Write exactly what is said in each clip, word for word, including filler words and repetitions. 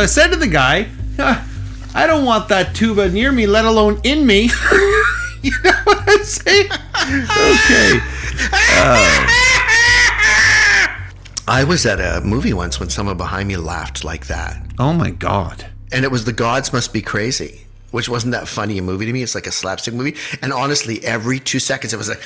So I said to the guy, huh, I don't want that tuba near me, let alone in me. You know what I'm saying? Okay. Uh, I was at a movie once when someone behind me laughed like that. Oh my God. And it was The Gods Must Be Crazy, which wasn't that funny a movie to me. It's like a slapstick movie. And honestly, every two seconds it was like...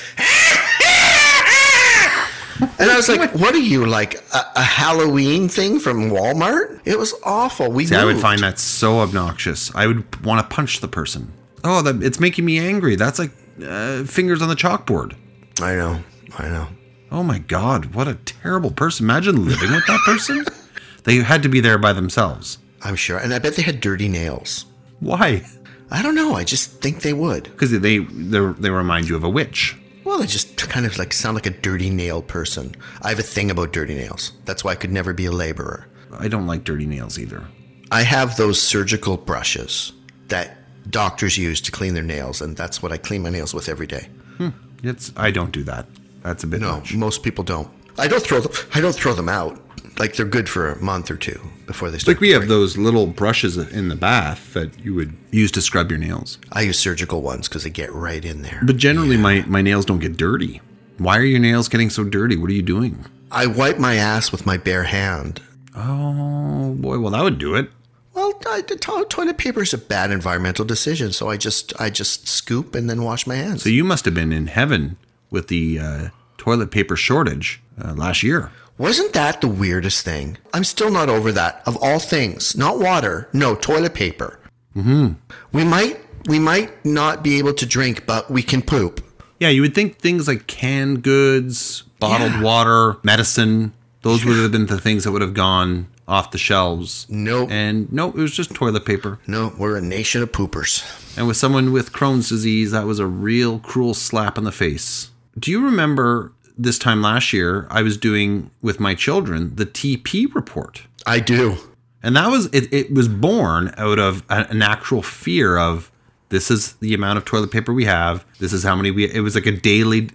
And I was like, what are you, like a, a Halloween thing from Walmart? It was awful. We See, moved. I would find that so obnoxious. I would want to punch the person. Oh, that, it's making me angry. That's like uh, fingers on the chalkboard. I know. I know. Oh, my God. What a terrible person. Imagine living with that person. They had to be there by themselves. I'm sure. And I bet they had dirty nails. Why? I don't know. I just think they would. Because they, they, they remind you of a witch. Well, they just kind of like sound like a dirty nail person. I have a thing about dirty nails. That's why I could never be a laborer. I don't like dirty nails either. I have those surgical brushes that doctors use to clean their nails, and that's what I clean my nails with every day. Hmm. It's, I don't do that. That's a bit No, much. Most people don't. I don't throw them, I don't throw them out. Like, they're good for a month or two before they start. Like, we have those little brushes in the bath that you would use to scrub your nails. I use surgical ones because they get right in there. But generally, yeah. my, my nails don't get dirty. Why are your nails getting so dirty? What are you doing? I wipe my ass with my bare hand. Oh, boy. Well, that would do it. Well, I, toilet paper is a bad environmental decision, so I just I just scoop and then wash my hands. So you must have been in heaven with the uh, toilet paper shortage uh, last year. Wasn't that the weirdest thing? I'm still not over that. Of all things, not water, no, toilet paper. Mm-hmm. We might we might not be able to drink, but we can poop. Yeah, you would think things like canned goods, bottled yeah. water, medicine, those would have been the things that would have gone off the shelves. Nope. And nope, it was just toilet paper. No, we're a nation of poopers. And with someone with Crohn's disease, that was a real cruel slap in the face. Do you remember... This time last year, I was doing with my children the T P report. I do. And that was it, it was born out of an actual fear of this is the amount of toilet paper we have. This is how many we it was like a daily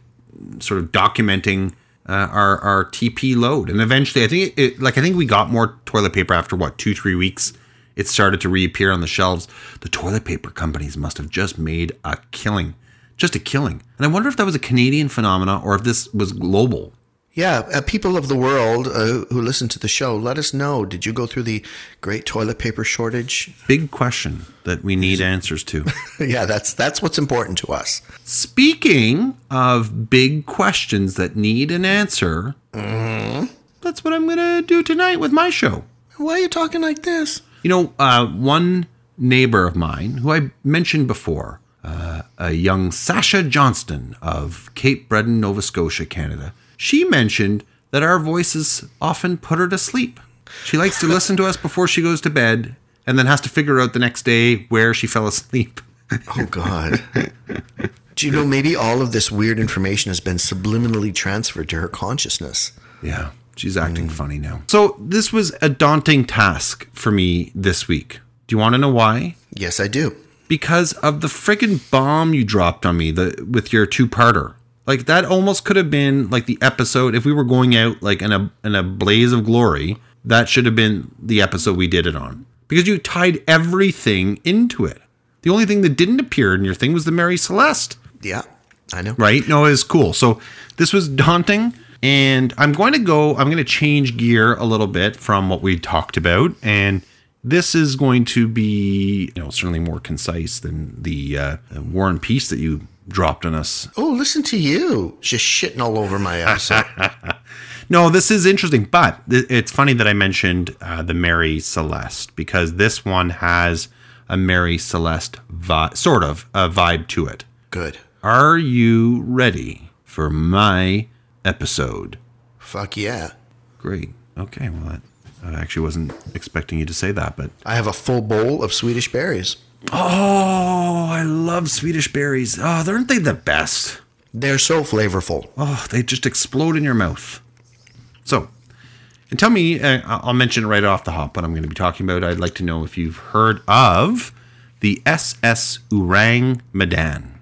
sort of documenting uh, our, our T P load. And eventually I think it, it like I think we got more toilet paper after what, two, three weeks. It started to reappear on the shelves. The toilet paper companies must have just made a killing. Just a killing. And I wonder if that was a Canadian phenomenon or if this was global. Yeah. Uh, people of the world uh, who listen to the show, let us know. Did you go through the great toilet paper shortage? Big question that we need answers to. Yeah, that's that's what's important to us. Speaking of big questions that need an answer, mm-hmm. That's what I'm going to do tonight with my show. Why are you talking like this? You know, uh, one neighbor of mine who I mentioned before, Uh, a young Sasha Johnston of Cape Breton, Nova Scotia, Canada. She mentioned that our voices often put her to sleep. She likes to listen to us before she goes to bed and then has to figure out the next day where she fell asleep. Oh, God. Do you know, maybe all of this weird information has been subliminally transferred to her consciousness. Yeah, she's acting mm. funny now. So this was a daunting task for me this week. Do you want to know why? Yes, I do. Because of the friggin' bomb you dropped on me the, with your two-parter. Like, that almost could have been, like, the episode. If we were going out, like, in a in a blaze of glory, that should have been the episode we did it on. Because you tied everything into it. The only thing that didn't appear in your thing was the Mary Celeste. Yeah, I know. Right? No, it was cool. So, this was daunting. And I'm going to go, I'm going to change gear a little bit from what we talked about. And... This is going to be, you know, certainly more concise than the uh, War and Peace that you dropped on us. Oh, listen to you. Just shitting all over my ass. No, this is interesting. But th- it's funny that I mentioned uh, the Mary Celeste because this one has a Mary Celeste vi- sort of a vibe to it. Good. Are you ready for my episode? Fuck yeah. Great. Okay, well, that. I actually wasn't expecting you to say that, but... I have a full bowl of Swedish berries. Oh, I love Swedish berries. Oh, aren't they the best? They're so flavorful. Oh, they just explode in your mouth. So, and tell me, I'll mention right off the hop what I'm going to be talking about. I'd like to know if you've heard of the S S Ourang Medan.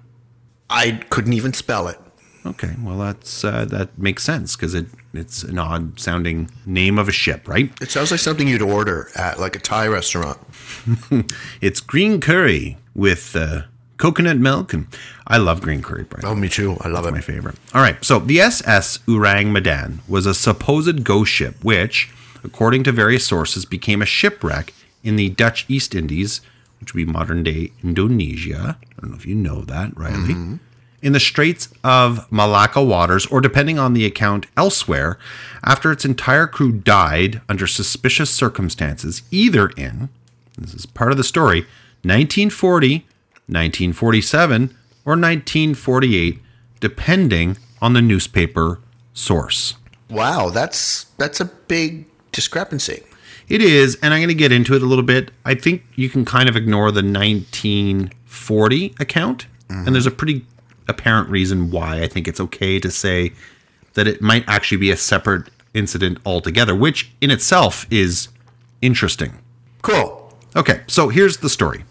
I couldn't even spell it. Okay, well, that's uh, that makes sense because it, it's an odd-sounding name of a ship, right? It sounds like something you'd order at, like, a Thai restaurant. It's green curry with uh, coconut milk, and I love green curry, Brian. Oh, me too. I love that's it. It's my favorite. All right, so the S S Ourang Medan was a supposed ghost ship, which, according to various sources, became a shipwreck in the Dutch East Indies, which would be modern-day Indonesia. I don't know if you know that, Riley. Mm-hmm. In the Straits of Malacca waters, or depending on the account elsewhere, after its entire crew died under suspicious circumstances, either in, this is part of the story, nineteen forty, nineteen forty-seven, or nineteen forty-eight, depending on the newspaper source. Wow, that's that's a big discrepancy. It is, and I'm going to get into it a little bit. I think you can kind of ignore the nineteen forty account, mm-hmm. and there's a pretty apparent reason why I think it's okay to say that it might actually be a separate incident altogether, which in itself is interesting. Cool. Okay, so here's the story.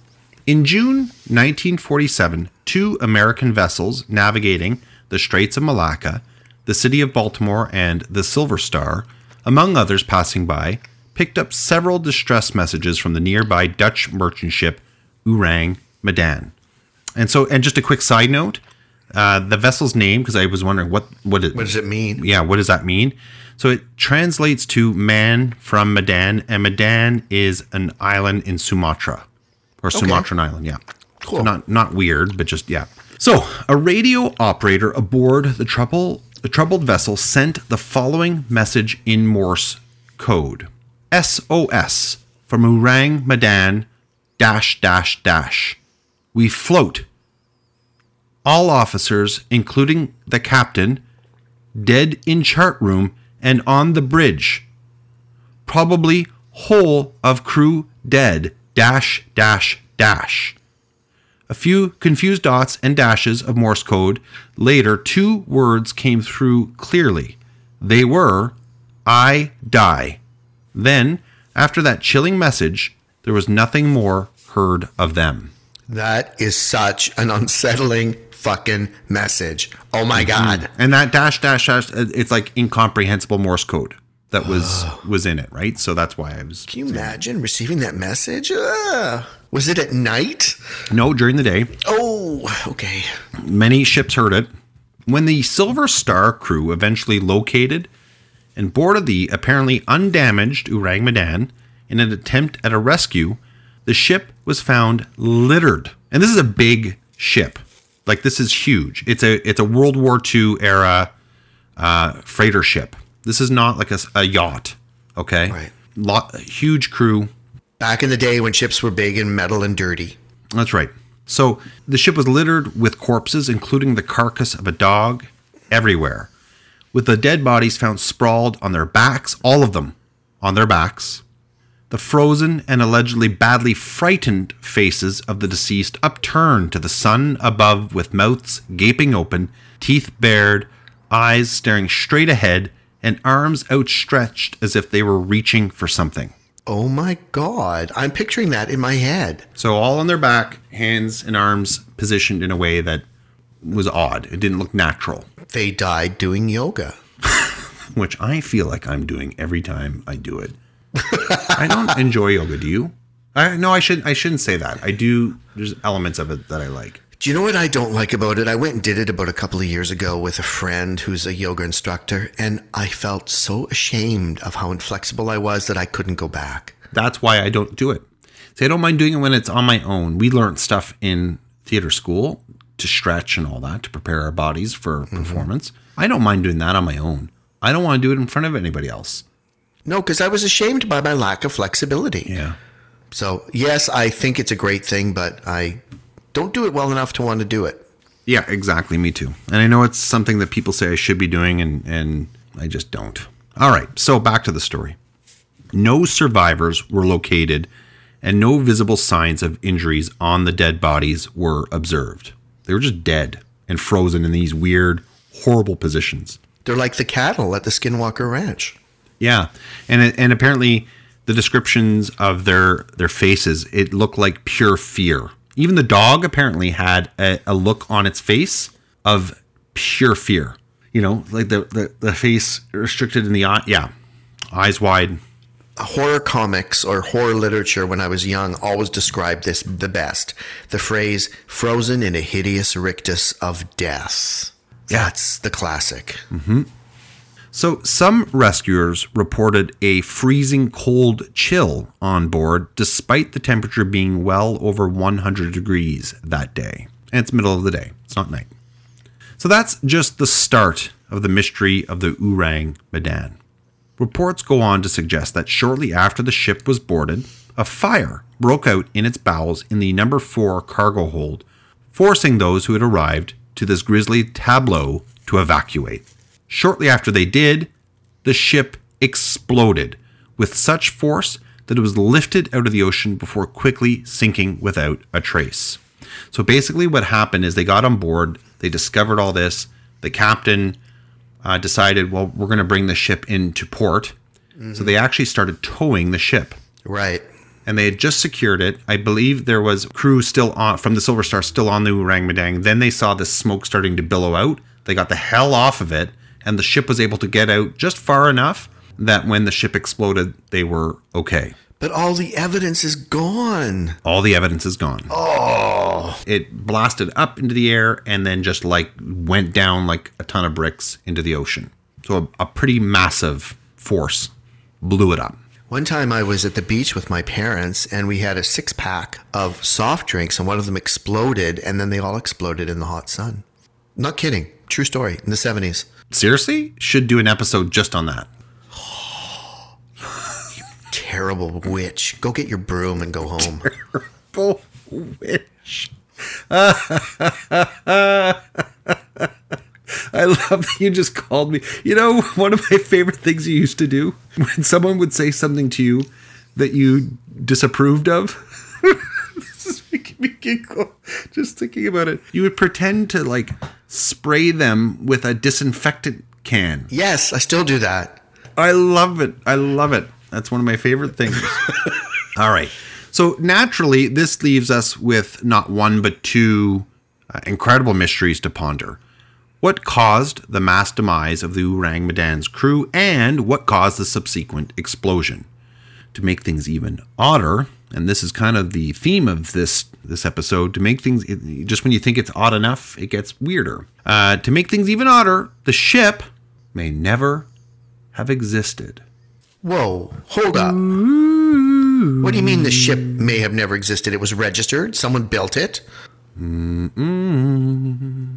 In June nineteen forty-seven, two American vessels navigating the Straits of Malacca, the city of Baltimore, and the Silver Star, among others passing by, picked up several distress messages from the nearby Dutch merchant ship Ourang Medan. And so, and just a quick side note, Uh, the vessel's name, because I was wondering what what, it, what does it mean? Yeah, what does that mean? So it translates to "man from Medan," and Medan is an island in Sumatra, or okay. Sumatran island. Yeah, cool. So not not weird, but just yeah. So a radio operator aboard the trouble the troubled vessel sent the following message in Morse code: S O S from Ourang Medan dash dash dash. We float. All officers, including the captain, dead in chart room and on the bridge. Probably whole of crew dead, dash, dash, dash. A few confused dots and dashes of Morse code. Later, two words came through clearly. They were, I die. Then, after that chilling message, there was nothing more heard of them. That is such an unsettling fucking message. Oh my God. And that dash, dash, dash, it's like incomprehensible Morse code that was was in it, right? So that's why I was... Can you imagine receiving that message? Uh, was it at night? No, during the day. Oh, okay. Many ships heard it. When the Silver Star crew eventually located and boarded the apparently undamaged Ourang Medan in an attempt at a rescue, the ship was found littered. And this is a big ship. Like, this is huge. It's a it's a World War Two era uh, freighter ship. This is not like a, a yacht, okay? Right. Lot, huge crew. Back in the day when ships were big and metal and dirty. That's right. So the ship was littered with corpses, including the carcass of a dog, everywhere. With the dead bodies found sprawled on their backs, all of them on their backs. The frozen and allegedly badly frightened faces of the deceased upturned to the sun above with mouths gaping open, teeth bared, eyes staring straight ahead, and arms outstretched as if they were reaching for something. Oh my God. I'm picturing that in my head. So all on their back, hands and arms positioned in a way that was odd. It didn't look natural. They died doing yoga. Which I feel like I'm doing every time I do it. I don't enjoy yoga. Do you? I no. I should. I shouldn't say that. I do. There's elements of it that I like. Do you know what I don't like about it? I went and did it about a couple of years ago with a friend who's a yoga instructor, and I felt so ashamed of how inflexible I was that I couldn't go back. That's why I don't do it. See, I don't mind doing it when it's on my own. We learned stuff in theater school to stretch and all that to prepare our bodies for mm-hmm. performance. I don't mind doing that on my own. I don't want to do it in front of anybody else. No, because I was ashamed by my lack of flexibility. Yeah. So, yes, I think it's a great thing, but I don't do it well enough to want to do it. Yeah, exactly. Me too. And I know it's something that people say I should be doing, and, and I just don't. All right. So back to the story. No survivors were located, and no visible signs of injuries on the dead bodies were observed. They were just dead and frozen in these weird, horrible positions. They're like the cattle at the Skinwalker Ranch. Yeah, and and apparently the descriptions of their their faces, it looked like pure fear. Even the dog apparently had a, a look on its face of pure fear. You know, like the, the, the face restricted in the eye. Yeah. Eyes wide. Horror comics or horror literature when I was young always described this the best. The phrase, frozen in a hideous rictus of death. Yeah. That's the classic. Mm-hmm. So some rescuers reported a freezing cold chill on board, despite the temperature being well over one hundred degrees that day. And it's middle of the day. It's not night. So that's just the start of the mystery of the Ourang Medan. Reports go on to suggest that shortly after the ship was boarded, a fire broke out in its bowels in the number four cargo hold, forcing those who had arrived to this grisly tableau to evacuate. Shortly after they did, the ship exploded with such force that it was lifted out of the ocean before quickly sinking without a trace. So basically what happened is they got on board, they discovered all this, the captain uh, decided, well, we're going to bring the ship into port. Mm-hmm. So they actually started towing the ship. Right. And they had just secured it. I believe there was crew still on from the Silver Star still on the Ourang Medan. Then they saw the smoke starting to billow out. They got the hell off of it, and the ship was able to get out just far enough that when the ship exploded, they were okay. But all the evidence is gone. All the evidence is gone. Oh. It blasted up into the air and then just like went down like a ton of bricks into the ocean. So a, a pretty massive force blew it up. One time I was at the beach with my parents and we had a six pack of soft drinks and one of them exploded and then they all exploded in the hot sun. Not kidding. True story. In the seventies. Seriously? Should do an episode just on that. Terrible witch. Go get your broom and go home. Terrible witch. I love that you just called me. You know, one of my favorite things you used to do when someone would say something to you that you disapproved of. This is making me giggle just thinking about it. You would pretend to like spray them with a disinfectant can. Yes, I still do that. I love it. I love it. That's one of my favorite things. All right. So naturally, this leaves us with not one, but two uh, incredible mysteries to ponder. What caused the mass demise of the Ourang Medan's crew and what caused the subsequent explosion? To make things even odder, and this is kind of the theme of this, this episode, to make things, it, just when you think it's odd enough, it gets weirder. Uh, to make things even odder, the ship may never have existed. Whoa, hold up. Ooh. What do you mean the ship may have never existed? It was registered. Someone built it. Mm-mm.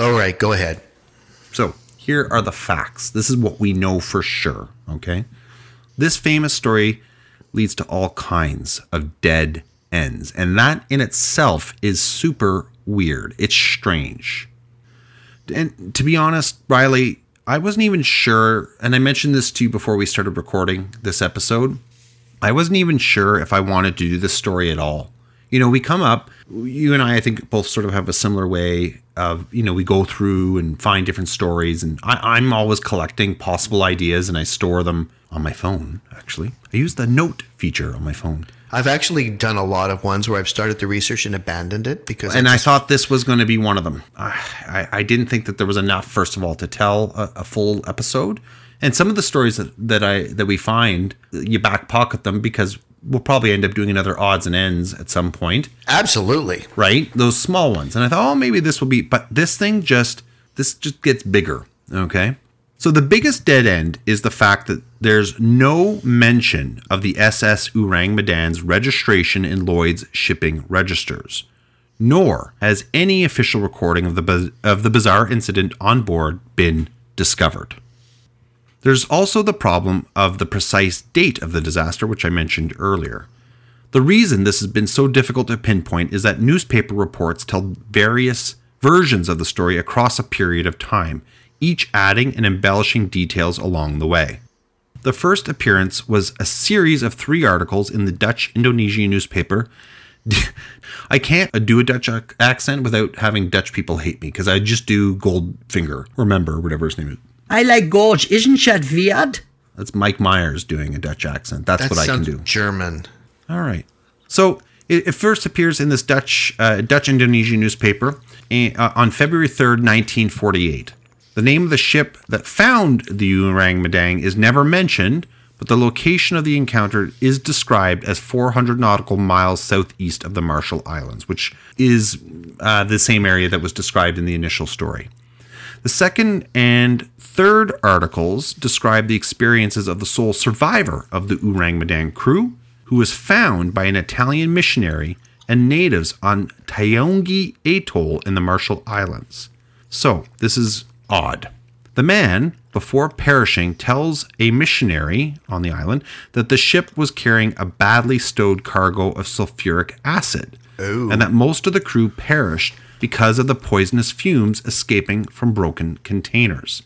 All right, go ahead. So here are the facts. This is what we know for sure, okay? This famous story leads to all kinds of dead ends, and that in itself is super weird. It's strange. And to be honest, Riley, I wasn't even sure, and I mentioned this to you before we started recording this episode, I wasn't even sure if I wanted to do this story at all. You know, we come up, you and I, I think both sort of have a similar way of, you know, we go through and find different stories, and I, I'm always collecting possible ideas, and I store them on my phone, actually. I use the note feature on my phone. I've actually done a lot of ones where I've started the research and abandoned it because... And I, just, I thought this was going to be one of them. I, I, I didn't think that there was enough, first of all, to tell a, a full episode. And some of the stories that, that, I, that we find, you back pocket them because we'll probably end up doing another odds and ends at some point. Absolutely. Right? Those small ones. And I thought, oh, maybe this will be... But this thing just... This just gets bigger. Okay? So the biggest dead end is the fact that there's no mention of the S S Ourang Medan's registration in Lloyd's shipping registers, nor has any official recording of the of the bizarre incident on board been discovered. There's also the problem of the precise date of the disaster, which I mentioned earlier. The reason this has been so difficult to pinpoint is that newspaper reports tell various versions of the story across a period of time, each adding and embellishing details along the way. The first appearance was a series of three articles in the Dutch Indonesian newspaper. I can't do a Dutch accent without having Dutch people hate me because I just do Goldfinger, remember, whatever his name is. I like Gorge, isn't that weird? That's Mike Myers doing a Dutch accent. That's that what I can do. That sounds German. All right. So it, it first appears in this Dutch, uh, Dutch Indonesian newspaper. on February third, nineteen forty-eight. The name of the ship that found the Ourang Medan is never mentioned, but the location of the encounter is described as four hundred nautical miles southeast of the Marshall Islands, which is uh, the same area that was described in the initial story. The second and third articles describe the experiences of the sole survivor of the Ourang Medan crew, who was found by an Italian missionary and natives on Taongi Atoll in the Marshall Islands. So, this is odd. The man, before perishing, tells a missionary on the island that the ship was carrying a badly stowed cargo of sulfuric acid, Ooh. and that most of the crew perished because of the poisonous fumes escaping from broken containers.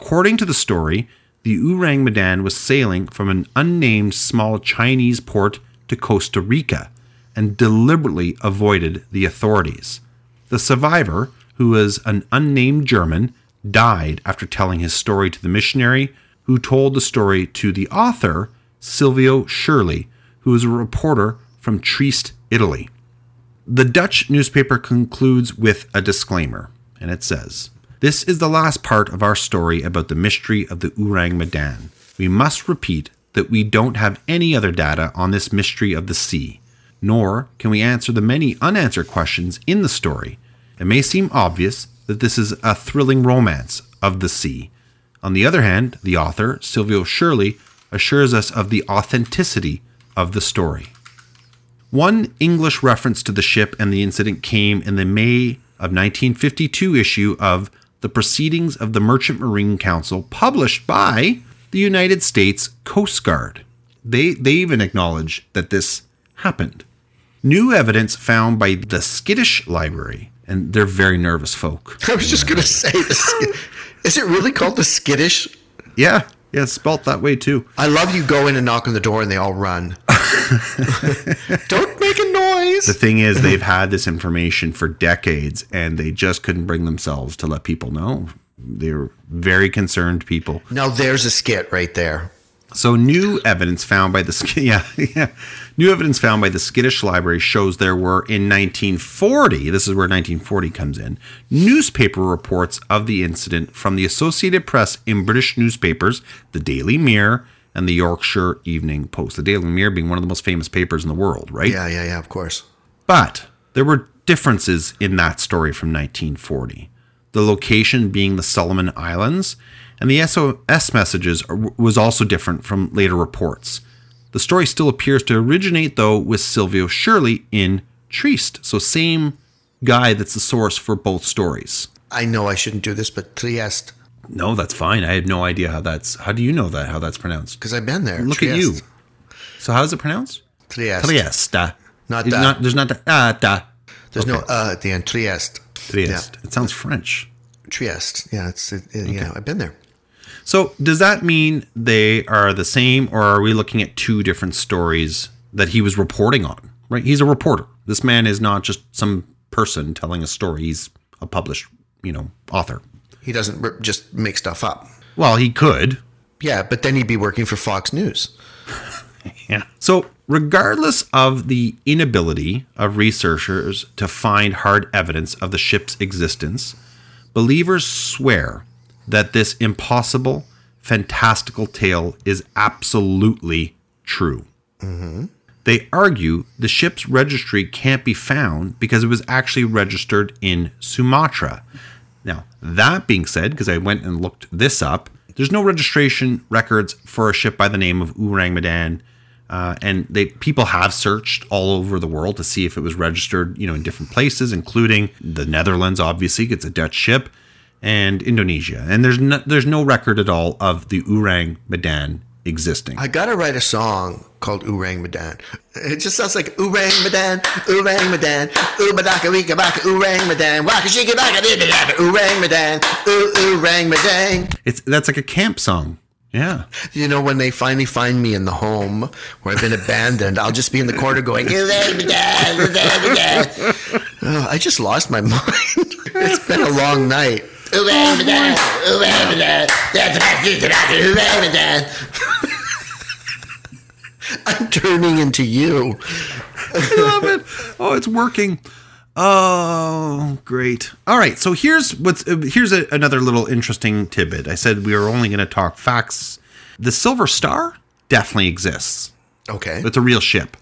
According to the story, the Ourang Medan was sailing from an unnamed small Chinese port to Costa Rica and deliberately avoided the authorities. The survivor, who was an unnamed German, died after telling his story to the missionary, who told the story to the author, Silvio Shirley, who is a reporter from Trieste, Italy. The Dutch newspaper concludes with a disclaimer, and it says, "This is the last part of our story about the mystery of the Ourang Medan. We must repeat that we don't have any other data on this mystery of the sea, nor can we answer the many unanswered questions in the story. It may seem obvious that this is a thrilling romance of the sea. On the other hand, the author, Silvio Shirley, assures us of the authenticity of the story." One English reference to the ship and the incident came in the May of nineteen fifty-two issue of The Proceedings of the Merchant Marine Council, published by the United States Coast Guard. They, they even acknowledge that this happened. New evidence found by the Skittish Library. And they're very nervous folk. I was just going to say, the, is it really called the Skittish? Yeah. Yeah, it's spelt that way too. I love you go in and knock on the door and they all run. Don't make a noise. The thing is, they've had this information for decades and they just couldn't bring themselves to let people know. They're very concerned people. Now there's a skit right there. So new evidence found by the yeah, yeah, new evidence found by the Skittish Library shows there were in nineteen forty, this is where nineteen forty comes in, newspaper reports of the incident from the Associated Press in British newspapers, the Daily Mirror and the Yorkshire Evening Post. The Daily Mirror being one of the most famous papers in the world, right? Yeah, yeah, yeah, of course. But there were differences in that story from nineteen forty. The location being the Solomon Islands. And the S O S messages are, was also different from later reports. The story still appears to originate, though, with Silvio Shirley in Trieste. So same guy that's the source for both stories. I know I shouldn't do this, but Trieste. No, that's fine. I have no idea how that's... How do you know that, how that's pronounced? Because I've been there. Look Trieste. At you. So how's it pronounced? Trieste. Trieste. Not that. Not, there's not the ah, da. There's okay. no uh at the end. Trieste. Trieste. Yeah. It sounds French. Trieste. Yeah, it's it, it, okay. yeah. I've been there. So does that mean they are the same, or are we looking at two different stories that he was reporting on, right? He's a reporter. This man is not just some person telling a story. He's a published, you know, author. He doesn't just make stuff up. Well, he could. Yeah, but then he'd be working for Fox News. Yeah. So regardless of the inability of researchers to find hard evidence of the ship's existence, believers swear that this impossible, fantastical tale is absolutely true. Mm-hmm. They argue the ship's registry can't be found because it was actually registered in Sumatra. Now, that being said, because I went and looked this up, there's no registration records for a ship by the name of Ourang Medan. Uh, and they people have searched all over the world to see if it was registered, you know, in different places, including the Netherlands, obviously, it's a Dutch ship. And Indonesia. And there's no, there's no record at all of the Ourang Medan existing. I got to write a song called Ourang Medan. It just sounds like Ourang Medan, Ourang Medan, Ubadaka Rika Baka, Ourang Medan, Wakashika Baka, Ourang Medan, Ourang Medan. It's, that's like a camp song. Yeah. You know, when they finally find me in the home where I've been abandoned, I'll just be in the corner going, Ourang Medan, Ourang Medan. Oh, I just lost my mind. It's been a long night. I'm turning into you. I love it. Oh, it's working. Oh, great. All right. So here's what's here's a, another little interesting tidbit. I said we were only going to talk facts. The Silver Star definitely exists. Okay. It's a real ship.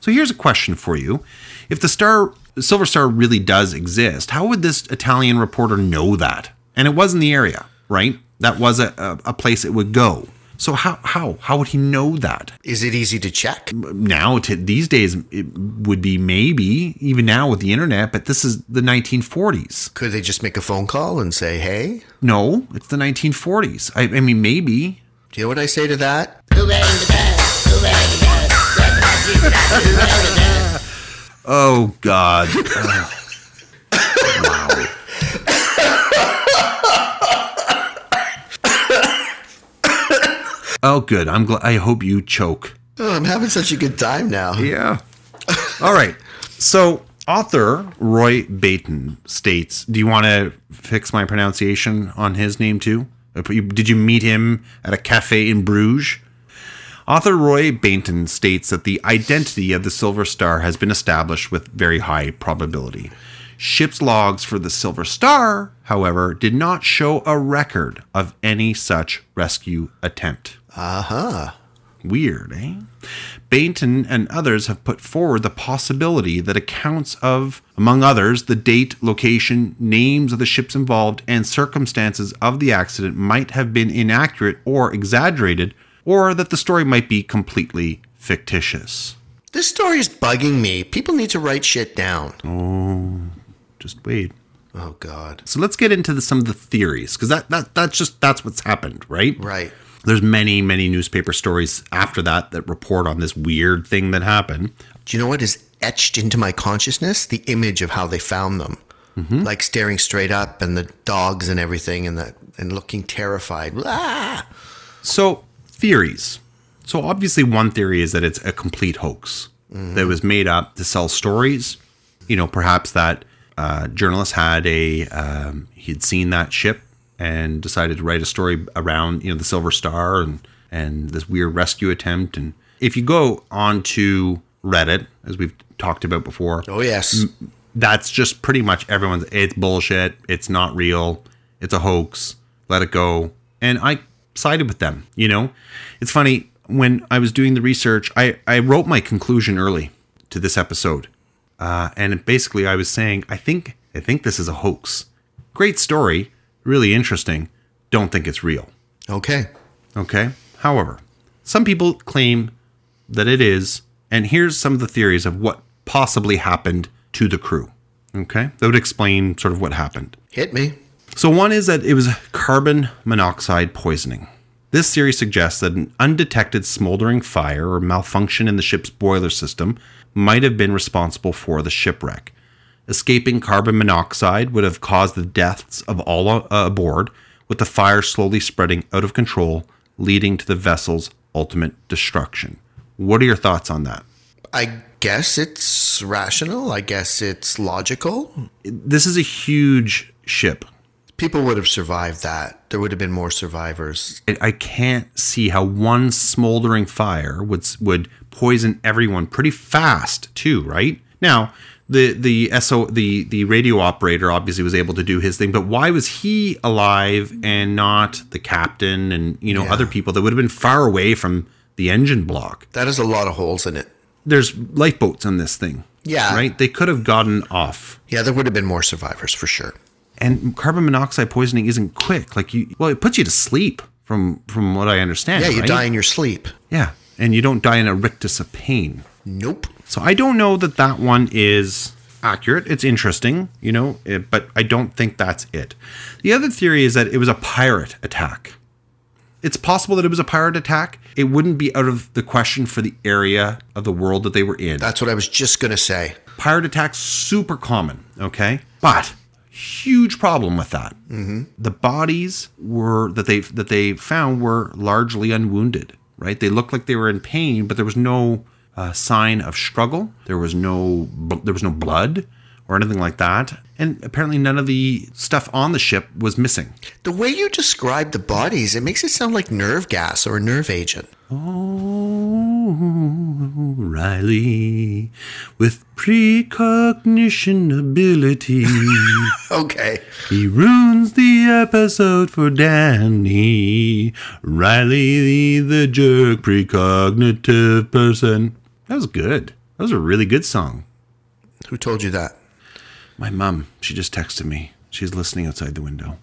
So here's a question for you. If the star the Silver Star really does exist, how would this Italian reporter know that? And it was in the area, right? That was a, a, a place it would go. So how how how would he know that? Is it easy to check? Now, to, these days, it would be maybe, even now with the internet, but this is the nineteen forties. Could they just make a phone call and say, hey? No, it's the nineteen forties. I, I mean, maybe. Do you know what I say to that? Oh, God. Wow. Oh, good. I'm glad. I hope you choke. Oh, I'm having such a good time now. Yeah. All right. So, author Roy Bainton states, do you want to fix my pronunciation on his name too? Did you meet him at a cafe in Bruges? Author Roy Bainton states that the identity of the Silver Star has been established with very high probability. Ship's logs for the Silver Star, however, did not show a record of any such rescue attempt. Uh-huh. Weird, eh? Bainton and others have put forward the possibility that accounts of, among others, the date, location, names of the ships involved, and circumstances of the accident might have been inaccurate or exaggerated, or that the story might be completely fictitious. This story is bugging me. People need to write shit down. Oh, just wait. Oh, God. So let's get into the, some of the theories, because that, that that's just that's what's happened, right? Right. There's many, many newspaper stories after that that report on this weird thing that happened. Do you know what is etched into my consciousness? The image of how they found them. Mm-hmm. Like staring straight up and the dogs and everything and the, and looking terrified. Ah! So theories. So obviously one theory is that it's a complete hoax mm-hmm. that was made up to sell stories. You know, perhaps that uh, journalist had a, um, he'd seen that ship and decided to write a story around, you know, the Silver Star and, and this weird rescue attempt. And if you go on to Reddit, as we've talked about before. Oh, yes. M- that's just pretty much everyone's, it's bullshit. It's not real. It's a hoax. Let it go. And I sided with them, you know. It's funny. When I was doing the research, I, I wrote my conclusion early to this episode. Uh, and basically I was saying, I think I think this is a hoax. Great story. Really interesting. Don't think it's real. Okay. Okay. However, some people claim that it is. And here's some of the theories of what possibly happened to the crew. Okay. That would explain sort of what happened. Hit me. So one is that it was carbon monoxide poisoning. This theory suggests that an undetected smoldering fire or malfunction in the ship's boiler system might have been responsible for the shipwreck. Escaping carbon monoxide would have caused the deaths of all uh, aboard, with the fire slowly spreading out of control, leading to the vessel's ultimate destruction. What are your thoughts on that? I guess it's rational. I guess it's logical. This is a huge ship. People would have survived that. There would have been more survivors. I can't see how one smoldering fire would would poison everyone pretty fast too, right? Now, the the S O the the radio operator obviously was able to do his thing, but why was he alive and not the captain and, you know, yeah. other people that would have been far away from the engine block? That is a lot of holes in it. There's lifeboats on this thing. Yeah. Right? They could have gotten off. Yeah, there would have been more survivors for sure. And carbon monoxide poisoning isn't quick. Like you, well, it puts you to sleep from, from what I understand. Yeah, you right? die in your sleep. Yeah. And you don't die in a rictus of pain. Nope. So I don't know that that one is accurate. It's interesting, you know, it, but I don't think that's it. The other theory is that it was a pirate attack. It's possible that it was a pirate attack. It wouldn't be out of the question for the area of the world that they were in. That's what I was just going to say. Pirate attacks, super common. Okay. But huge problem with that. Mm-hmm. The bodies were that they that they found were largely unwounded, right? They looked like they were in pain, but there was no uh, sign of struggle. There was no there was no blood or anything like that. And apparently none of the stuff on the ship was missing. The way you describe the bodies, it makes it sound like nerve gas or a nerve agent. Oh, Riley, with precognition ability. Okay. He ruins the episode for Danny. Riley, the jerk, precognitive person. That was good. That was a really good song. Who told you that? My mom, she just texted me. She's listening outside the window.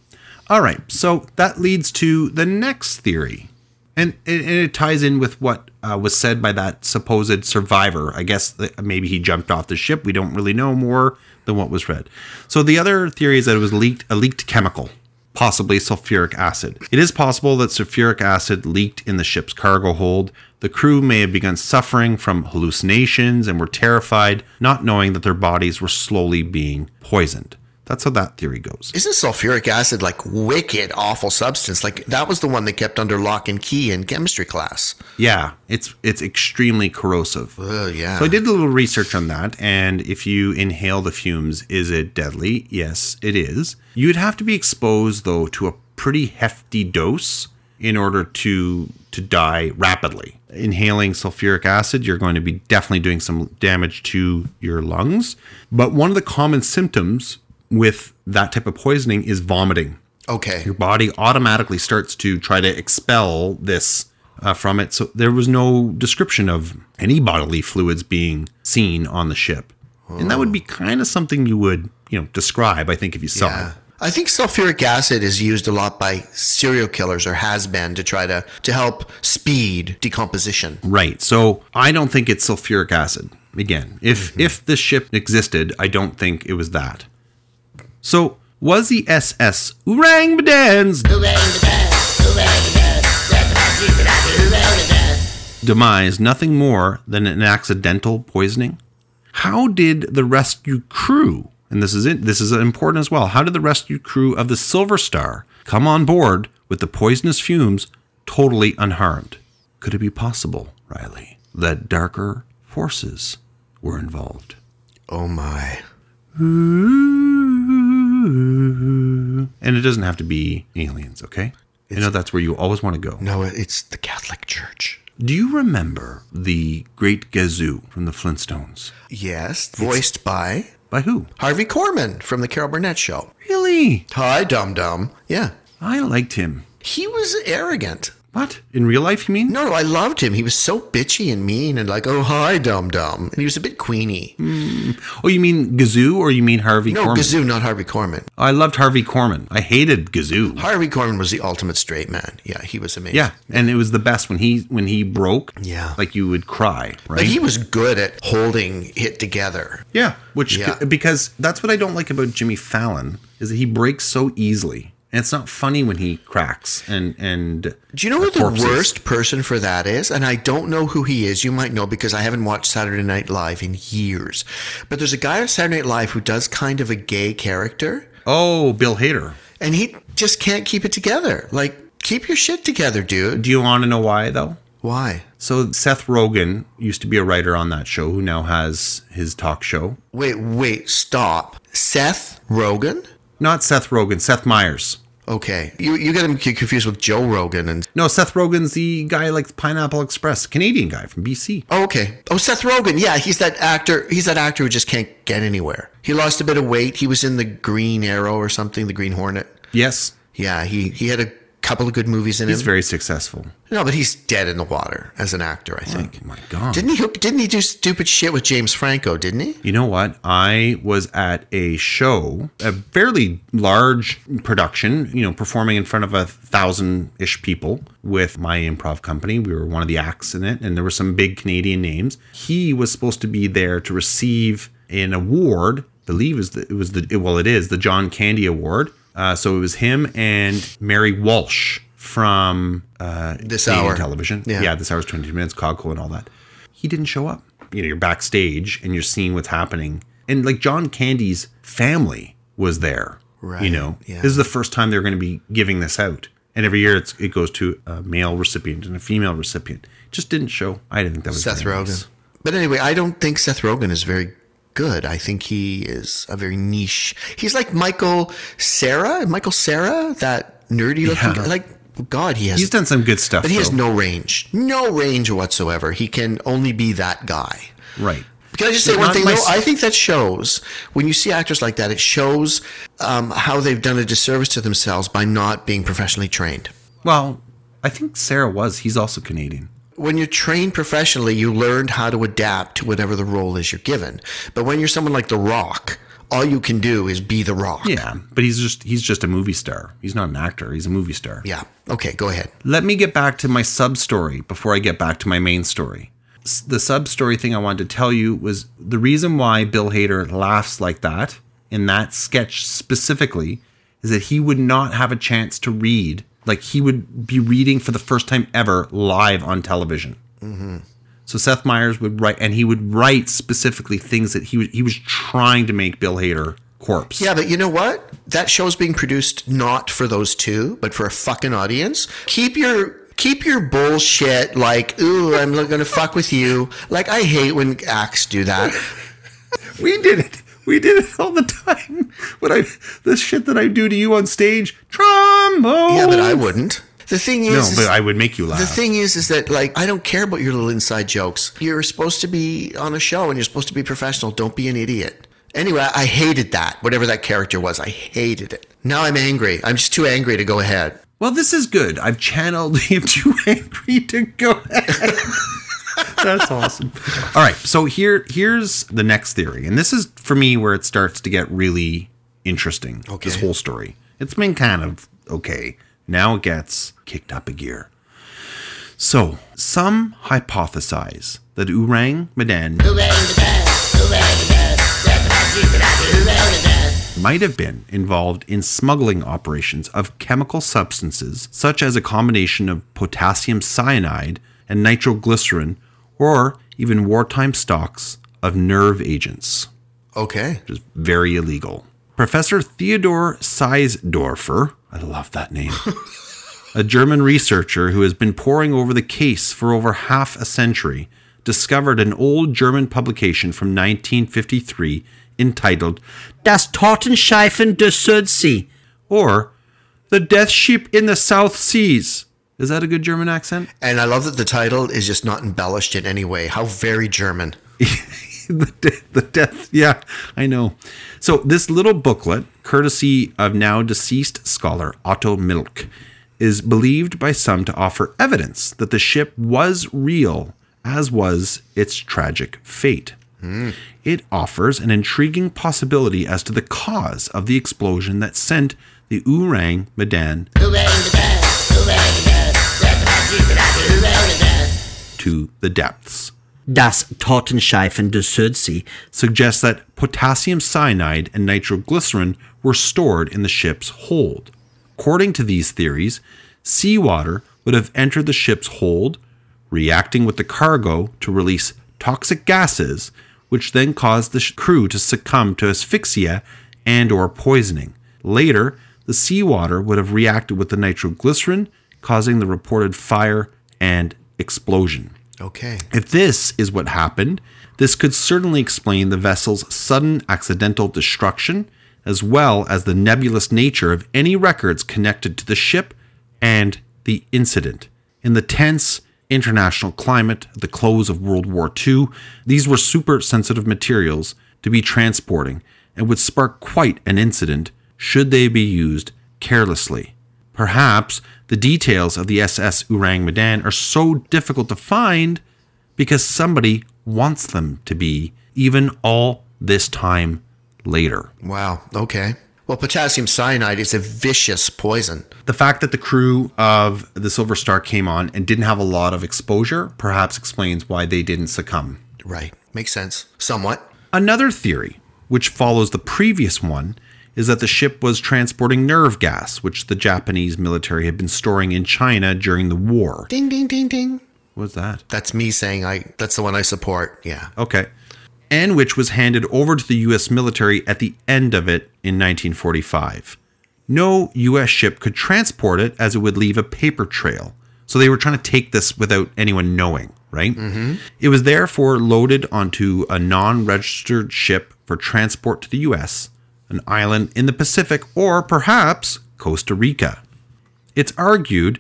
All right, so that leads to the next theory. And, and it ties in with what uh, was said by that supposed survivor. I guess that maybe he jumped off the ship. We don't really know more than what was read. So the other theory is that it was leaked, a leaked chemical, possibly sulfuric acid. It is possible that sulfuric acid leaked in the ship's cargo hold. The crew may have begun suffering from hallucinations and were terrified, not knowing that their bodies were slowly being poisoned. That's how that theory goes. Isn't sulfuric acid like wicked awful substance? Like that was the one they kept under lock and key in chemistry class. Yeah, it's it's extremely corrosive. Oh, yeah. So I did a little research on that. And if you inhale the fumes, is it deadly? Yes, it is. You'd have to be exposed, though, to a pretty hefty dose in order to to die rapidly. Inhaling sulfuric acid, you're going to be definitely doing some damage to your lungs. But one of the common symptoms with that type of poisoning is vomiting. Okay. Your body automatically starts to try to expel this uh, from it. So there was no description of any bodily fluids being seen on the ship. Oh. And that would be kind of something you would, you know, describe, I think, if you saw yeah. it. I think sulfuric acid is used a lot by serial killers or has been to try to, to help speed decomposition. Right. So I don't think it's sulfuric acid. Again, if, mm-hmm. if this ship existed, I don't think it was that. So was the S S Ourang Medan's demise nothing more than an accidental poisoning? How did the rescue crew, and this is it, this is important as well, how did the rescue crew of the Silver Star come on board with the poisonous fumes totally unharmed? Could it be possible, Riley, that darker forces were involved? Oh my. And it doesn't have to be aliens, okay? It's, I know that's where you always want to go. No, it's the Catholic Church. Do you remember the Great Gazoo from the Flintstones? Yes, voiced it's, by... By who? Harvey Korman from The Carol Burnett Show. Really? Hi, Dum Dum. Yeah. I liked him. He was arrogant. What? In real life, you mean? No, I loved him. He was so bitchy and mean and like, oh, hi, dum-dum. And he was a bit queeny. Mm. Oh, you mean Gazoo or you mean Harvey no, Korman? No, Gazoo, not Harvey Korman. I loved Harvey Korman. I hated Gazoo. Harvey Korman was the ultimate straight man. Yeah, he was amazing. Yeah, and it was the best when he when he broke. Yeah. Like you would cry, right? But he was good at holding it together. Yeah, which yeah. because that's what I don't like about Jimmy Fallon is that he breaks so easily. And it's not funny when he cracks and and. Do you know who the worst person for that is? And I don't know who he is. You might know because I haven't watched Saturday Night Live in years. But there's a guy on Saturday Night Live who does kind of a gay character. Oh, Bill Hader. And he just can't keep it together. Like, keep your shit together, dude. Do you want to know why, though? Why? So Seth Rogen used to be a writer on that show who now has his talk show. Wait, wait, stop. Seth Rogen? Not Seth Rogen, Seth Meyers. Okay. You you get him confused with Joe Rogan. and No, Seth Rogen's the guy who likes Pineapple Express, Canadian guy from B C. Oh, okay. Oh, Seth Rogen. Yeah, he's that actor. He's that actor who just can't get anywhere. He lost a bit of weight. He was in the Green Arrow or something, the Green Hornet. Yes. Yeah, he, he had a couple of good movies in he's him. He's very successful. No, but he's dead in the water as an actor, I think. Oh, my God. Didn't he, didn't he do stupid shit with James Franco, didn't he? You know what? I was at a show, a fairly large production, you know, performing in front of a thousand-ish people with my improv company. We were one of the acts in it, and there were some big Canadian names. He was supposed to be there to receive an award. I believe it was the, it was the well, it is, the John Candy Award. Uh, so it was him and Mary Walsh from uh, This Hour Television. Yeah. yeah, This Hour's Twenty Two Minutes, Cogco, and all that. He didn't show up. You know, you're backstage and you're seeing what's happening. And like John Candy's family was there. Right. You know, yeah. This is the first time they're going to be giving this out. And every year it's, it goes to a male recipient and a female recipient. Just didn't show. I didn't think that was Seth Rogen. Nice. But anyway, I don't think Seth Rogen is very good. I think he is a very niche. He's like Michael Cera, Michael Cera, that nerdy looking yeah. guy. Like, God, he has. He's done some good stuff, but he though. has no range, no range whatsoever. He can only be that guy, right? Can I just say They're one thing? Though? I think that shows when you see actors like that, it shows um, how they've done a disservice to themselves by not being professionally trained. Well, I think Sarah was. He's also Canadian. When you're trained professionally, you learned how to adapt to whatever the role is you're given. But when you're someone like The Rock, all you can do is be The Rock. Yeah, but he's just he's just a movie star. He's not an actor. He's a movie star. Yeah. Okay, go ahead. Let me get back to my sub-story before I get back to my main story. The sub-story thing I wanted to tell you was the reason why Bill Hader laughs like that in that sketch specifically is that he would not have a chance to read. Like, he would be reading for the first time ever live on television. Mm-hmm. So Seth Meyers would write, and he would write specifically things that he was, he was trying to make Bill Hader corpse. Yeah, but you know what? That show's being produced not for those two, but for a fucking audience. Keep your... Keep your bullshit like, ooh, I'm going to fuck with you. Like, I hate when acts do that. We did it. We did it all the time. When I, the shit that I do to you on stage, trombone. Yeah, but I wouldn't. The thing is... No, is, but I would make you laugh. The thing is, is that, like, I don't care about your little inside jokes. You're supposed to be on a show and you're supposed to be professional. Don't be an idiot. Anyway, I hated that. Whatever that character was, I hated it. Now I'm angry. I'm just too angry to go ahead. Well, this is good. I've channeled him too angry to go ahead. That's awesome. All right. So here, here's the next theory. And this is, for me, where it starts to get really interesting. Okay. This whole story. It's been kind of okay. Now it gets kicked up a gear. So some hypothesize that Ourang Medan might have been involved in smuggling operations of chemical substances such as a combination of potassium cyanide and nitroglycerin, or even wartime stocks of nerve agents. Okay. Which is very illegal. Professor Theodor Seisdorfer, I love that name, a German researcher who has been poring over the case for over half a century, discovered an old German publication from nineteen fifty-three entitled Das Totenschiff in der Südsee, or The Death Ship in the South Seas. Is that a good German accent? And I love that the title is just not embellished in any way. How very German. the, de- the death, yeah, I know. So this little booklet, courtesy of now deceased scholar Otto Milch, is believed by some to offer evidence that the ship was real, as was its tragic fate. Mm. It offers an intriguing possibility as to the cause of the explosion that sent the Ourang Medan to the depths. Das Totenschiff in der Südsee suggests that potassium cyanide and nitroglycerin were stored in the ship's hold. According to these theories, seawater would have entered the ship's hold, reacting with the cargo to release toxic gases, which then caused the sh- crew to succumb to asphyxia and or poisoning. Later, the seawater would have reacted with the nitroglycerin, causing the reported fire and explosion. Okay. If this is what happened, this could certainly explain the vessel's sudden accidental destruction, as well as the nebulous nature of any records connected to the ship and the incident. In the tense international climate at the close of World War Two, these were super sensitive materials to be transporting and would spark quite an incident should they be used carelessly. Perhaps the details of the S S Ourang Medan are so difficult to find because somebody wants them to be, even all this time later. Wow, okay. Well, potassium cyanide is a vicious poison. The fact that the crew of the Silver Star came on and didn't have a lot of exposure perhaps explains why they didn't succumb. Right. Makes sense. Somewhat. Another theory, which follows the previous one, is that the ship was transporting nerve gas, which the Japanese military had been storing in China during the war. Ding, ding, ding, ding. What's that? That's me saying I. That's the one I support. Yeah. Okay. And which was handed over to the U S military at the end of it in nineteen forty-five. No U S ship could transport it as it would leave a paper trail. So they were trying to take this without anyone knowing. right? Mm-hmm. It was therefore loaded onto a non-registered ship for transport to the U S, an island in the Pacific, or perhaps Costa Rica. It's argued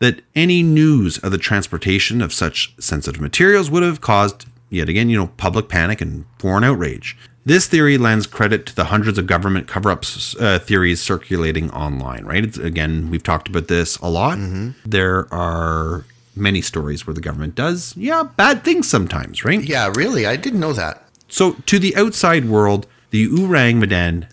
that any news of the transportation of such sensitive materials would have caused, yet again, you know, public panic and foreign outrage. This theory lends credit to the hundreds of government cover-ups uh, theories circulating online, right? It's, again, we've talked about this a lot. Mm-hmm. There are many stories where the government does, yeah, bad things sometimes, right? Yeah, really. I didn't know that. So to the outside world, the Ourang Medan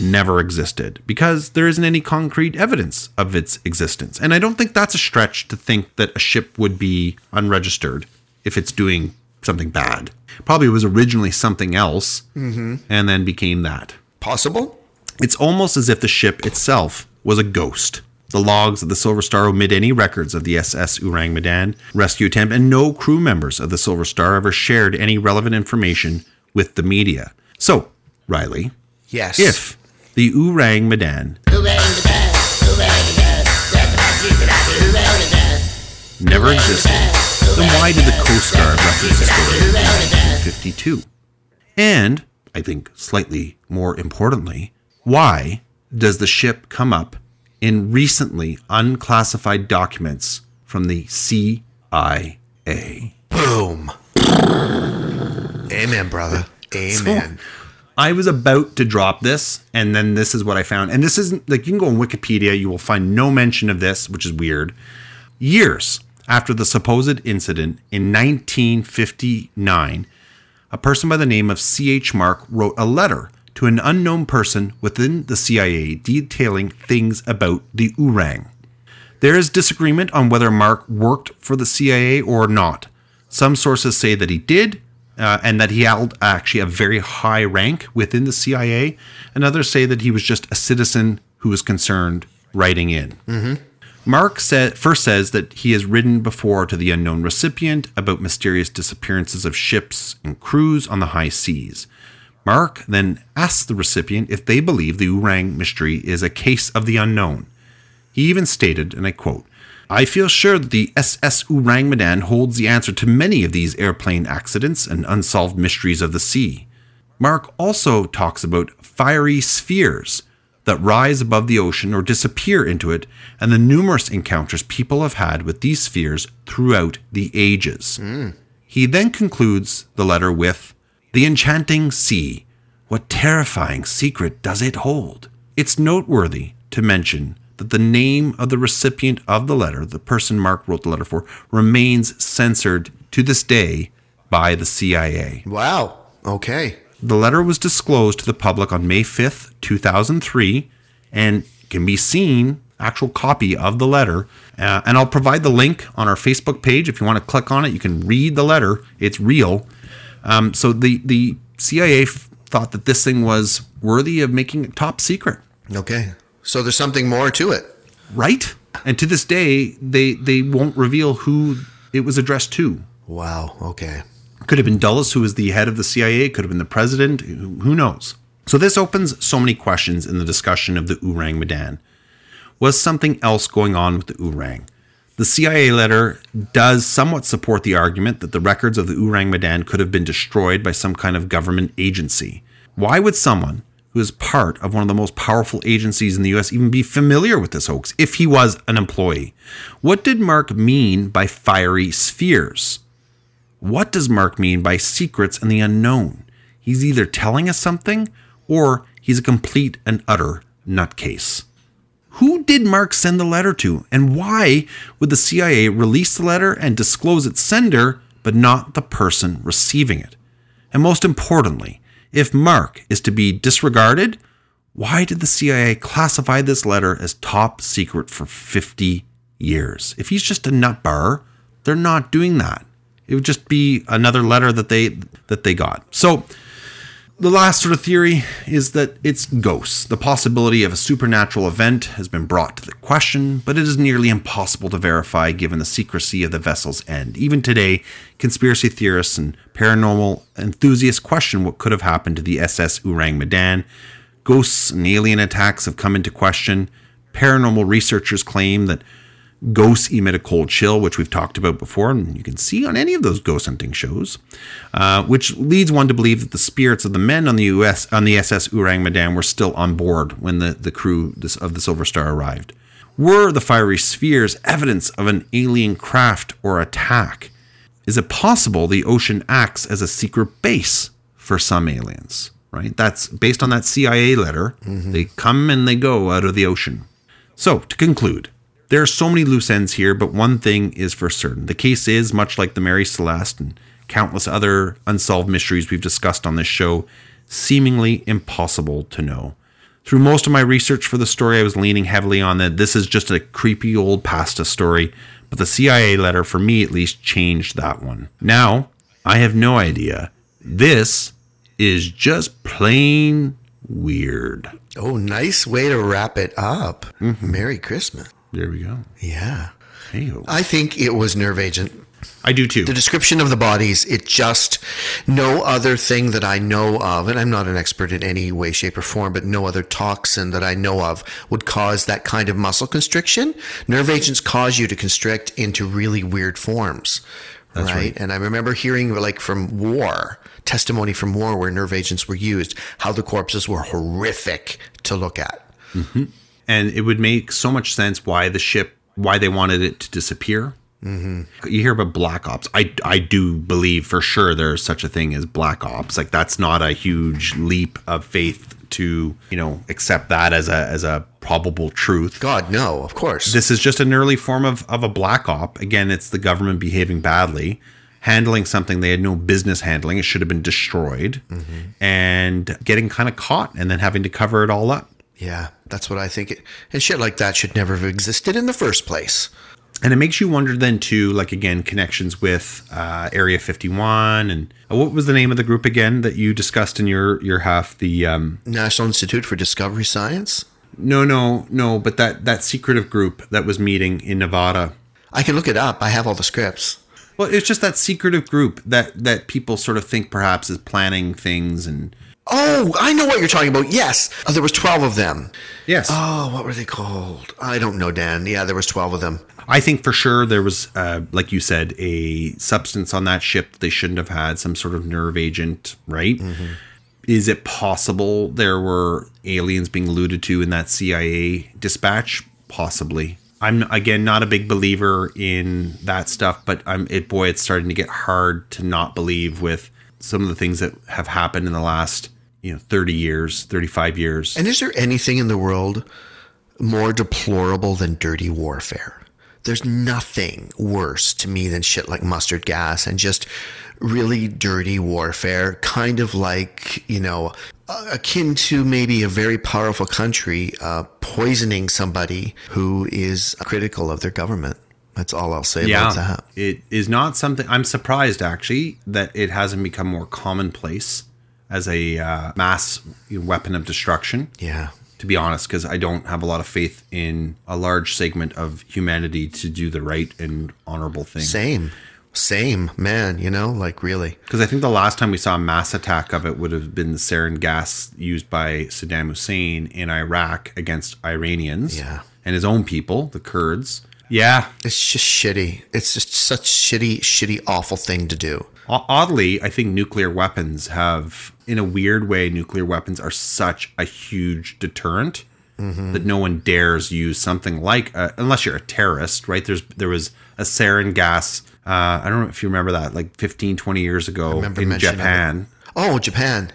never existed because there isn't any concrete evidence of its existence. And I don't think that's a stretch to think that a ship would be unregistered if it's doing something bad. Probably was originally something else, mm-hmm. and then became that. Possible? It's almost as if the ship itself was a ghost. The logs of the Silver Star omit any records of the S S Ourang Medan rescue attempt, and no crew members of the Silver Star ever shared any relevant information with the media. So, Riley, yes, if the Ourang Medan never existed, then why did the Coast Guard reference the story in nineteen fifty-two? And, I think slightly more importantly, why does the ship come up in recently unclassified documents from the C I A? Boom. Amen, brother. Amen. So, I was about to drop this, and then this is what I found. And this isn't, like, you can go on Wikipedia, you will find no mention of this, which is weird. Years after the supposed incident in nineteen fifty-nine, a person by the name of C H Mark wrote a letter to an unknown person within the C I A detailing things about the Ourang. There is disagreement on whether Mark worked for the C I A or not. Some sources say that he did, uh, and that he held actually a very high rank within the C I A, and others say that he was just a citizen who was concerned writing in. Mm-hmm. Mark said, first says that he has written before to the unknown recipient about mysterious disappearances of ships and crews on the high seas. Mark then asks the recipient if they believe the Ourang mystery is a case of the unknown. He even stated, and I quote, "I feel sure that the S S Ourang Medan holds the answer to many of these airplane accidents and unsolved mysteries of the sea." Mark also talks about fiery spheres that rise above the ocean or disappear into it, and the numerous encounters people have had with these spheres throughout the ages. Mm. He then concludes the letter with, "The enchanting sea, what terrifying secret does it hold?" It's noteworthy to mention that the name of the recipient of the letter, the person Mark wrote the letter for, remains censored to this day by the C I A. Wow. Okay. The letter was disclosed to the public on May fifth, two thousand three, and can be seen, actual copy of the letter. Uh, and I'll provide the link on our Facebook page. If you want to click on it, you can read the letter. It's real. Um, so the, the C I A f- thought that this thing was worthy of making it top secret. Okay. So there's something more to it. Right. And to this day, they, they won't reveal who it was addressed to. Wow. Okay. Could have been Dulles, who was the head of the C I A. Could have been the president. Who knows? So this opens so many questions in the discussion of the Ourang Medan. Was something else going on with the Ourang? The C I A letter does somewhat support the argument that the records of the Ourang Medan could have been destroyed by some kind of government agency. Why would someone who is part of one of the most powerful agencies in the U S even be familiar with this hoax if he was an employee? What did Mark mean by fiery spheres? What does Mark mean by secrets and the unknown? He's either telling us something or he's a complete and utter nutcase. Who did Mark send the letter to, and why would the C I A release the letter and disclose its sender, but not the person receiving it? And most importantly, if Mark is to be disregarded, why did the C I A classify this letter as top secret for fifty years? If he's just a nutbar, they're not doing that. It would just be another letter that they that they got. So the last sort of theory is that it's ghosts. The possibility of a supernatural event has been brought to the question, but it is nearly impossible to verify given the secrecy of the vessel's end. Even today, conspiracy theorists and paranormal enthusiasts question what could have happened to the S S Ourang Medan. Ghosts and alien attacks have come into question. Paranormal researchers claim that Ghosts emit a cold chill, which we've talked about before, and you can see on any of those ghost hunting shows, uh, which leads one to believe that the spirits of the men on the U S on the S S Ourang Medan were still on board when the, the crew of the Silver Star arrived. Were the fiery spheres evidence of an alien craft or attack? Is it possible the ocean acts as a secret base for some aliens? Right? That's based on that C I A letter. Mm-hmm. They come and they go out of the ocean. So, to conclude, there are so many loose ends here, but one thing is for certain. The case is, much like the Mary Celeste and countless other unsolved mysteries we've discussed on this show, seemingly impossible to know. Through most of my research for the story, I was leaning heavily on that this is just a creepy old pasta story, but the C I A letter, for me at least, changed that one. Now, I have no idea. This is just plain weird. Oh, nice way to wrap it up. Mm-hmm. Merry Christmas. There we go. Yeah. Hey-o. I think it was nerve agent. I do too. The description of the bodies, it just, no other thing that I know of, and I'm not an expert in any way, shape, or form, but no other toxin that I know of would cause that kind of muscle constriction. Nerve agents cause you to constrict into really weird forms. That's right? right. And I remember hearing, like, from war, testimony from war where nerve agents were used, how the corpses were horrific to look at. Mm-hmm. And it would make so much sense why the ship, why they wanted it to disappear. Mm-hmm. You hear about black ops. I, I do believe for sure there's such a thing as black ops. Like, that's not a huge leap of faith to, you know, accept that as a as a probable truth. God, no, of course. This is just an early form of, of a black op. Again, it's the government behaving badly, handling something they had no business handling. It should have been destroyed, mm-hmm. and getting kind of caught and then having to cover it all up. Yeah, that's what I think. It, and shit like that should never have existed in the first place. And it makes you wonder then too, like, again, connections with uh, Area fifty-one and uh, what was the name of the group again that you discussed in your, your half? The um, National Institute for Discovery Science? No, no, no. But that, that secretive group that was meeting in Nevada. I can look it up. I have all the scripts. Well, it's just that secretive group that, that people sort of think perhaps is planning things and... Oh, I know what you're talking about. Yes. Oh, there was twelve of them. Yes. Oh, what were they called? I don't know, Dan. Yeah, there was twelve of them. I think for sure there was, uh, like you said, a substance on that ship that they shouldn't have had, some sort of nerve agent, right? Mm-hmm. Is it possible there were aliens being alluded to in that C I A dispatch? Possibly. I'm, again, not a big believer in that stuff, but I'm it. boy, it's starting to get hard to not believe with some of the things that have happened in the last... you know, thirty years, thirty-five years. And is there anything in the world more deplorable than dirty warfare? There's nothing worse to me than shit like mustard gas and just really dirty warfare, kind of like, you know, akin to maybe a very powerful country uh, poisoning somebody who is critical of their government. That's all I'll say yeah, about that. It is not something, I'm surprised actually that it hasn't become more commonplace as a uh, mass weapon of destruction. Yeah. To be honest, because I don't have a lot of faith in a large segment of humanity to do the right and honorable thing. Same. Same, man, you know, like really. Because I think the last time we saw a mass attack of it would have been the sarin gas used by Saddam Hussein in Iraq against Iranians. Yeah. And his own people, the Kurds. Yeah. It's just shitty. It's just such shitty, shitty, awful thing to do. Oddly, I think nuclear weapons have, in a weird way, nuclear weapons are such a huge deterrent mm-hmm. that no one dares use something like, uh, unless you're a terrorist, right? There's There was a sarin gas, uh, I don't know if you remember that, like fifteen, twenty years ago in Japan. It. Oh, Japan.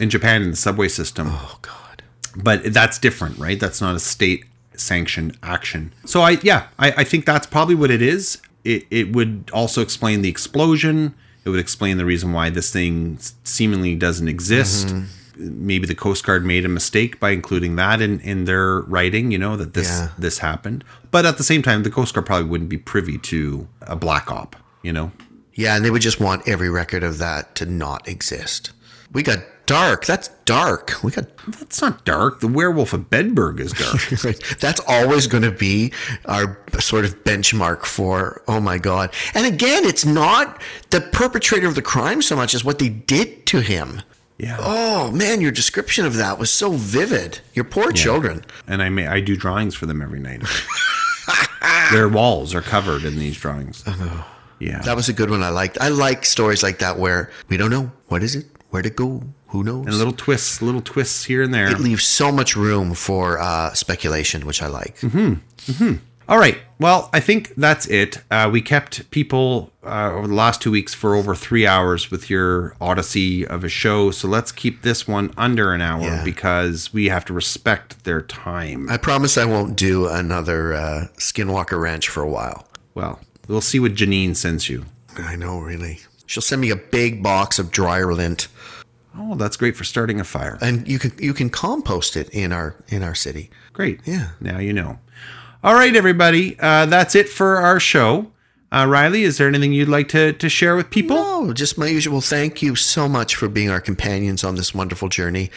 In Japan, in the subway system. Oh, God. But that's different, right? That's not a state-sanctioned action. So, I yeah, I, I think that's probably what it is. It It would also explain the explosion. It would explain the reason why this thing seemingly doesn't exist. Mm-hmm. Maybe the Coast Guard made a mistake by including that in, in their writing, you know, that this yeah. this happened. But at the same time, the Coast Guard probably wouldn't be privy to a black op, you know? Yeah, and they would just want every record of that to not exist. We got dark. That's dark. We got That's not dark. The Werewolf of Bedburg is dark. Right. That's always going to be our sort of benchmark for, oh my God. And again, it's not the perpetrator of the crime so much as what they did to him. Yeah. Oh man, your description of that was so vivid. Your poor yeah. children. And I may I do drawings for them every night. Their walls are covered in these drawings. Oh, yeah. That was a good one. I liked. I like stories like that where we don't know what is it, where to go, who knows. And little twists, little twists here and there. It leaves so much room for uh, speculation, which I like. Mm-hmm. Mm-hmm. All right. Well, I think that's it. Uh, we kept people uh, over the last two weeks for over three hours with your odyssey of a show. So let's keep this one under an hour yeah. because we have to respect their time. I promise I won't do another uh, Skinwalker Ranch for a while. Well, we'll see what Janine sends you. I know, really. She'll send me a big box of dryer lint. Oh, that's great for starting a fire. And you can you can compost it in our in our city. Great. Yeah. Now you know. All right, everybody. Uh, that's it for our show. Uh, Riley, is there anything you'd like to, to share with people? No, just my usual thank you so much for being our companions on this wonderful journey.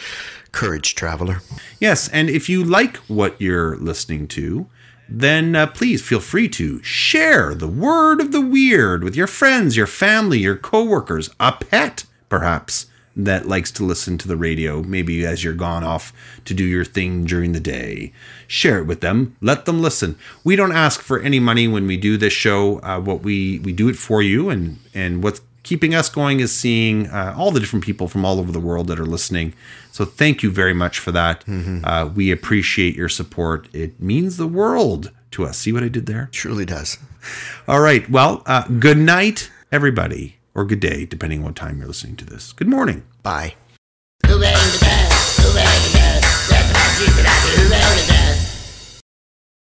Courage, traveler. Yes, and if you like what you're listening to, then uh, please feel free to share the word of the weird with your friends, your family, your coworkers, a pet, perhaps, that likes to listen to the radio, maybe as you're gone off to do your thing during the day. Share it with them. Let them listen. We don't ask for any money when we do this show. Uh, what we, we do it for you, and, and what's keeping us going is seeing uh, all the different people from all over the world that are listening. So thank you very much for that. Mm-hmm. Uh, we appreciate your support. It means the world to us. See what I did there? Truly does. All right. Well, uh, good night, everybody. Or good day, depending on what time you're listening to this. Good morning. Bye.